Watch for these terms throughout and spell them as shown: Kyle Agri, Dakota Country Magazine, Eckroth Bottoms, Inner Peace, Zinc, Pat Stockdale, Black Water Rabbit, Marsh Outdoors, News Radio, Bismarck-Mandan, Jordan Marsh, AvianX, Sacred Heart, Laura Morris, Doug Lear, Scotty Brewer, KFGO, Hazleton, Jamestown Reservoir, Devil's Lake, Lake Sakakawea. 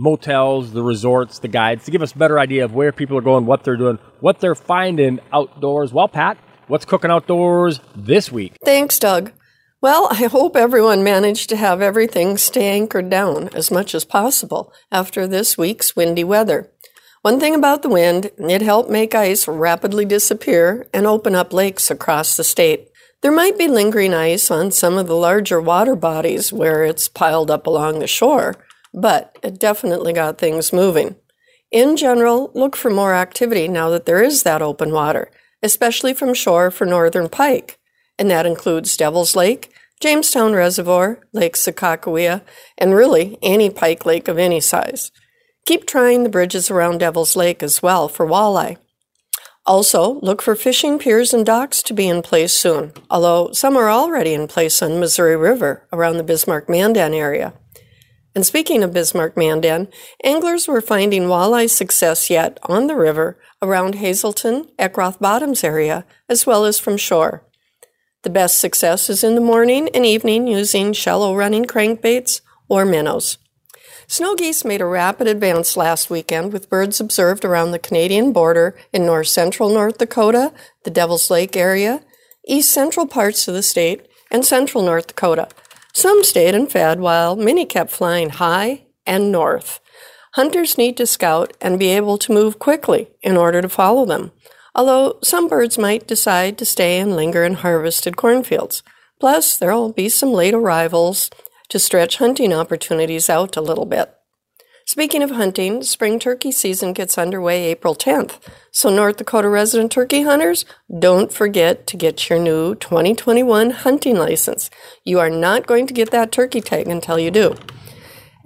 motels, the resorts, the guides, to give us a better idea of where people are going, what they're doing, what they're finding outdoors. Well, Pat, what's cooking outdoors this week? Thanks, Doug. Well, I hope everyone managed to have everything stay anchored down as much as possible after this week's windy weather. One thing about the wind, it helped make ice rapidly disappear and open up lakes across the state. There might be lingering ice on some of the larger water bodies where it's piled up along the shore, but it definitely got things moving. In general, look for more activity now that there is that open water, especially from shore for northern pike, and that includes Devil's Lake, Jamestown Reservoir, Lake Sakakawea, and really any pike lake of any size. Keep trying the bridges around Devil's Lake as well for walleye. Also, look for fishing piers and docks to be in place soon, although some are already in place on Missouri River around the Bismarck-Mandan area. And speaking of Bismarck-Mandan, anglers were finding walleye success yet on the river around Hazleton, Eckroth Bottoms area, as well as from shore. The best success is in the morning and evening using shallow running crankbaits or minnows. Snow geese made a rapid advance last weekend with birds observed around the Canadian border in north-central North Dakota, the Devil's Lake area, east-central parts of the state, and central North Dakota. Some stayed and fed while many kept flying high and north. Hunters need to scout and be able to move quickly in order to follow them, although some birds might decide to stay and linger in harvested cornfields. Plus, there will be some late arrivals to stretch hunting opportunities out a little bit. Speaking of hunting, spring turkey season gets underway April 10th, so North Dakota resident turkey hunters, don't forget to get your new 2021 hunting license. You are not going to get that turkey tag until you do.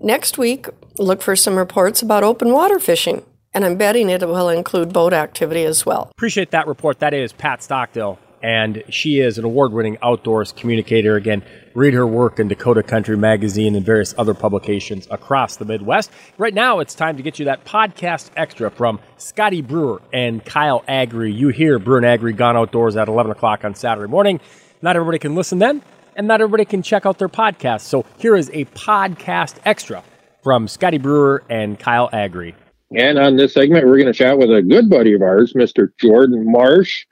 Next week, look for some reports about open water fishing, and I'm betting it will include boat activity as well. Appreciate that report. That is Pat Stockdale, and she is an award-winning outdoors communicator. Again, read her work in Dakota Country Magazine and various other publications across the Midwest. Right now, it's time to get you that podcast extra from Scotty Brewer and Kyle Agri. You hear Brewer & Agri Gone Outdoors at 11 o'clock on Saturday morning. Not everybody can listen then, and not everybody can check out their podcast. So here is a podcast extra from Scotty Brewer and Kyle Agri. And on this segment, we're going to chat with a good buddy of ours, Mr. Jordan Marsh.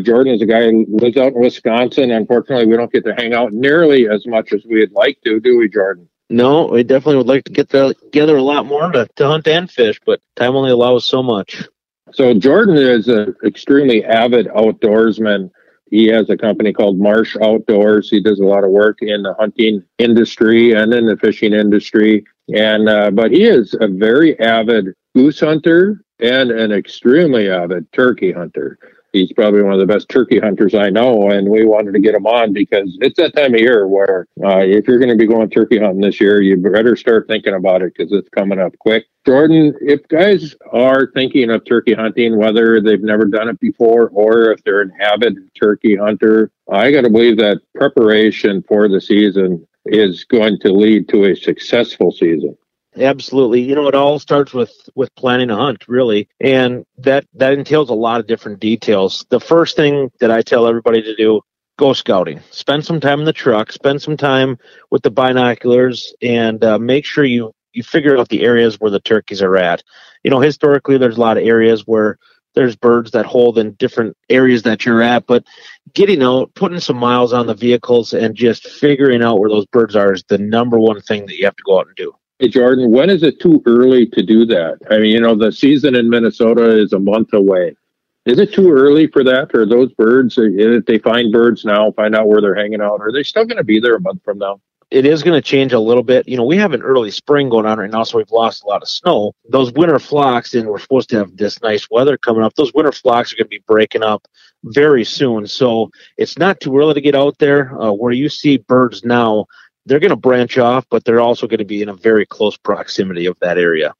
Jordan is a guy who lives out in Wisconsin. Unfortunately, we don't get to hang out nearly as much as we'd like to, do we, Jordan? No, we definitely would like to get together a lot more to hunt and fish, but time only allows so much. So Jordan is an extremely avid outdoorsman. He has a company called Marsh Outdoors. He does a lot of work in the hunting industry and in the fishing industry. But he is a very avid goose hunter and an extremely avid turkey hunter. He's probably one of the best turkey hunters I know, and we wanted to get him on because it's that time of year where if you're going to be going turkey hunting this year, you better start thinking about it because it's coming up quick. Jordan, if guys are thinking of turkey hunting, whether they've never done it before or if they're an avid turkey hunter, I got to believe that preparation for the season is going to lead to a successful season. Absolutely. You know, it all starts with planning a hunt, really. And that entails a lot of different details. The first thing that I tell everybody to do, go scouting. Spend some time in the truck. Spend some time with the binoculars and make sure you figure out the areas where the turkeys are at. You know, historically, there's a lot of areas where there's birds that hold in different areas that you're at. But getting out, putting some miles on the vehicles and just figuring out where those birds are is the number one thing that you have to go out and do. Hey, Jordan, when is it too early to do that? I mean, you know, the season in Minnesota is a month away. Is it too early for that? Or those birds, if they find birds now, find out where they're hanging out, are they still going to be there a month from now? It is going to change a little bit. You know, we have an early spring going on right now, so we've lost a lot of snow. Those winter flocks, and we're supposed to have this nice weather coming up, those winter flocks are going to be breaking up very soon. So it's not too early to get out there. Where you see birds now, they're going to branch off, but they're also going to be in a very close proximity of that area.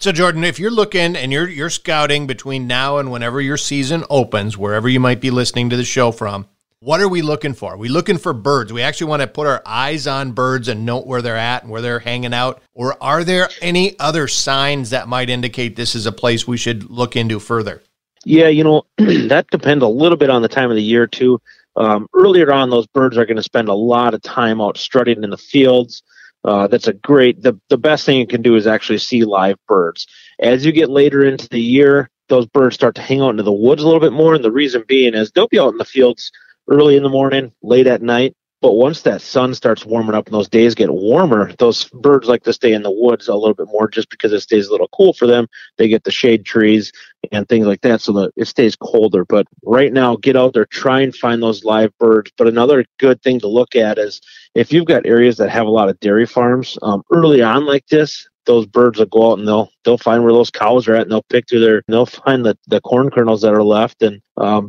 So, Jordan, if you're looking and you're scouting between now and whenever your season opens, wherever you might be listening to the show from, what are we looking for? Are we looking for birds? We actually want to put our eyes on birds and note where they're at and where they're hanging out. Or are there any other signs that might indicate this is a place we should look into further? Yeah, you know, that depends a little bit on the time of the year, too. Earlier on, those birds are going to spend a lot of time out strutting in the fields. That's a great, the best thing you can do is actually see live birds. As you get later into the year, those birds start to hang out into the woods a little bit more. And the reason being is they'll be out in the fields early in the morning, late at night. But once that sun starts warming up and those days get warmer, those birds like to stay in the woods a little bit more just because it stays a little cool for them. They get the shade trees and things like that, so that it stays colder. But right now, get out there, try and find those live birds. But another good thing to look at is if you've got areas that have a lot of dairy farms, early on like this, those birds will go out and they'll find where those cows are at, and they'll pick through there, and they'll find the corn kernels that are left. And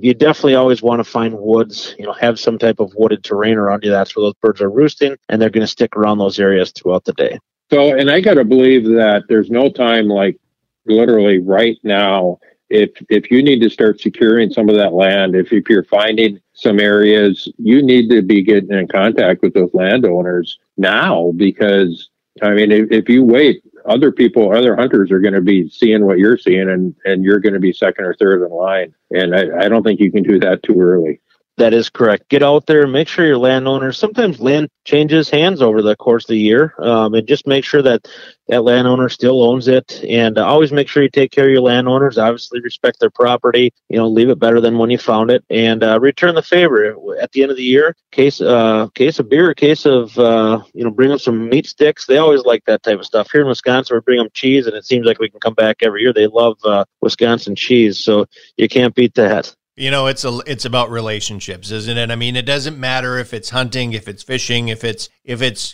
you definitely always want to find woods, you know, have some type of wooded terrain around you. That's where those birds are roosting, and they're going to stick around those areas throughout the day. So, and I got to believe that there's no time like literally right now. If you need to start securing some of that land, if you're finding some areas, you need to be getting in contact with those landowners now, because I mean, if you wait, other people, other hunters are going to be seeing what you're seeing, and you're going to be second or third in line. And I don't think you can do that too early. That is correct. Get out there, make sure your landowner, sometimes land changes hands over the course of the year, and just make sure that that landowner still owns it. And always make sure you take care of your landowners, obviously respect their property, you know, leave it better than when you found it, and return the favor. At the end of the year, case of beer, case of, you know, bring them some meat sticks. They always like that type of stuff. Here in Wisconsin, we bring them cheese, and it seems like we can come back every year. They love Wisconsin cheese, so you can't beat that. You know, it's about relationships, isn't it? I mean, it doesn't matter if it's hunting, if it's fishing, if it's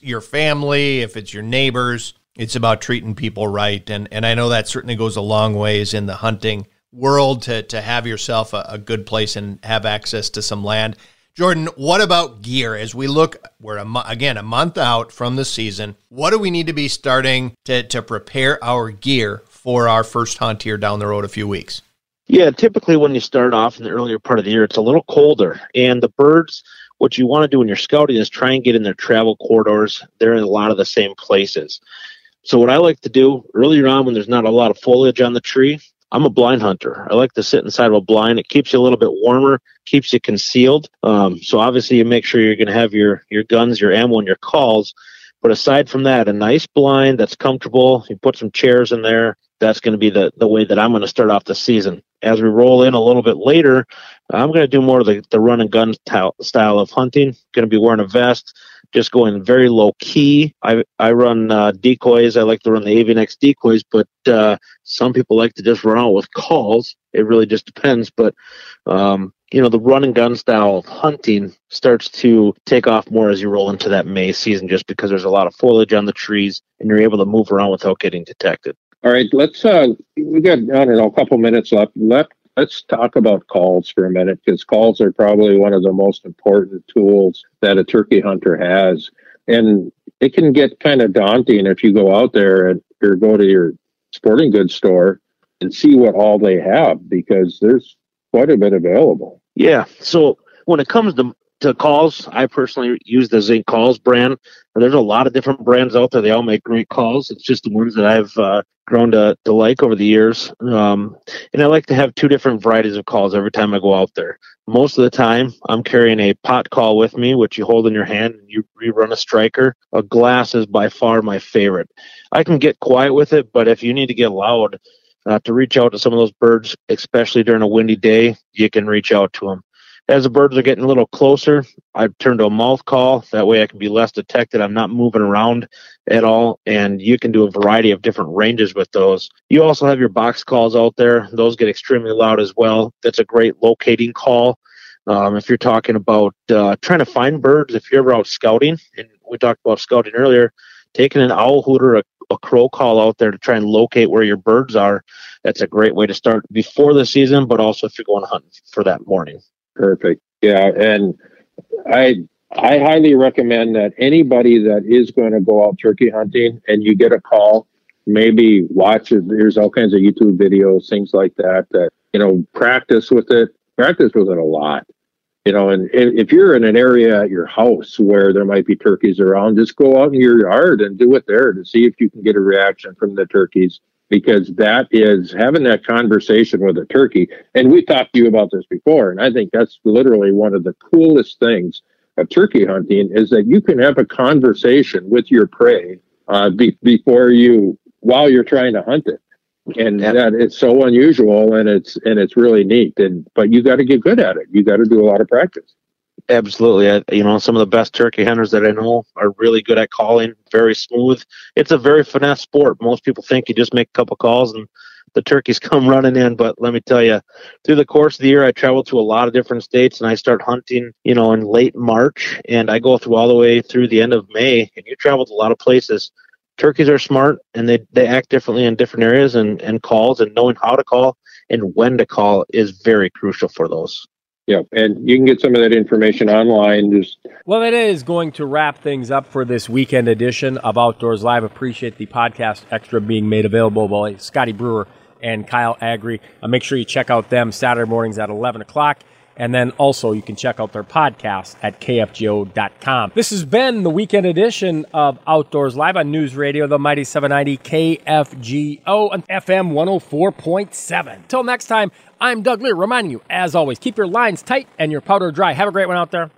your family, if it's your neighbors, it's about treating people right. And I know that certainly goes a long ways in the hunting world to have yourself a good place and have access to some land. Jordan, what about gear? As we look, we're a month out from the season. What do we need to be starting to prepare our gear for our first hunt here down the road a few weeks? Yeah, typically when you start off in the earlier part of the year, it's a little colder. And the birds, what you want to do when you're scouting is try and get in their travel corridors. They're in a lot of the same places. So what I like to do earlier on when there's not a lot of foliage on the tree, I'm a blind hunter. I like to sit inside of a blind. It keeps you a little bit warmer, keeps you concealed. So obviously you make sure you're going to have your guns, your ammo, and your calls. But aside from that, a nice blind that's comfortable, you put some chairs in there, that's going to be the way that I'm going to start off the season. As we roll in a little bit later, I'm going to do more of the run and gun style of hunting. Going to be wearing a vest, just going very low key. I run decoys. I like to run the AvianX decoys, but some people like to just run out with calls. It really just depends. But, you know, the run and gun style of hunting starts to take off more as you roll into that May season, just because there's a lot of foliage on the trees and you're able to move around without getting detected. All right, let's, we got, I don't know, a couple minutes left. Let's talk about calls for a minute, because calls are probably one of the most important tools that a turkey hunter has. And it can get kind of daunting if you go out there and or go to your sporting goods store and see what all they have, because there's quite a bit available. Yeah, so when it comes to calls, I personally use the Zinc calls brand. There's a lot of different brands out there. They all make great calls. It's just the ones that I've grown to like over the years. And I like to have two different varieties of calls every time I go out there. Most of the time, I'm carrying a pot call with me, which you hold in your hand and you rerun a striker. A glass is by far my favorite. I can get quiet with it, but if you need to get loud to reach out to some of those birds, especially during a windy day, you can reach out to them. As the birds are getting a little closer, I've turned to a mouth call. That way I can be less detected. I'm not moving around at all, and you can do a variety of different ranges with those. You also have your box calls out there. Those get extremely loud as well. That's a great locating call. If you're talking about trying to find birds, if you're ever out scouting, and we talked about scouting earlier, taking an owl hoot or a crow call out there to try and locate where your birds are, that's a great way to start before the season, but also if you're going hunting for that morning. Perfect. Yeah, and I highly recommend that anybody that is going to go out turkey hunting and you get a call, maybe watch, there's all kinds of YouTube videos, things like that, that, you know, practice with it a lot, you know, and if you're in an area at your house where there might be turkeys around, just go out in your yard and do it there to see if you can get a reaction from the turkeys, because that is having that conversation with a turkey. And we talked to you about this before, and I think that's literally one of the coolest things of turkey hunting is that you can have a conversation with your prey while you're trying to hunt it. And that it's so unusual, and it's really neat. But you got to get good at it. You got to do a lot of practice. Absolutely. Some of the best turkey hunters that I know are really good at calling, very smooth. It's a very finesse sport. Most people think you just make a couple calls and the turkeys come running in. But let me tell you, through the course of the year, I travel to a lot of different states, and I start hunting, in late March, and I go through all the way through the end of May. And you travel to a lot of places. Turkeys are smart, and they act differently in different areas and calls, and knowing how to call and when to call is very crucial for those. Yeah, and you can get some of that information online. Well, that is going to wrap things up for this weekend edition of Outdoors Live. Appreciate the podcast extra being made available by Scotty Brewer and Kyle Agri. Make sure you check out them Saturday mornings at 11 o'clock. And then also you can check out their podcast at KFGO.com. This has been the weekend edition of Outdoors Live on News Radio, the Mighty 790 KFGO and FM 104.7. Till next time, I'm Doug Lear reminding you, as always, keep your lines tight and your powder dry. Have a great one out there.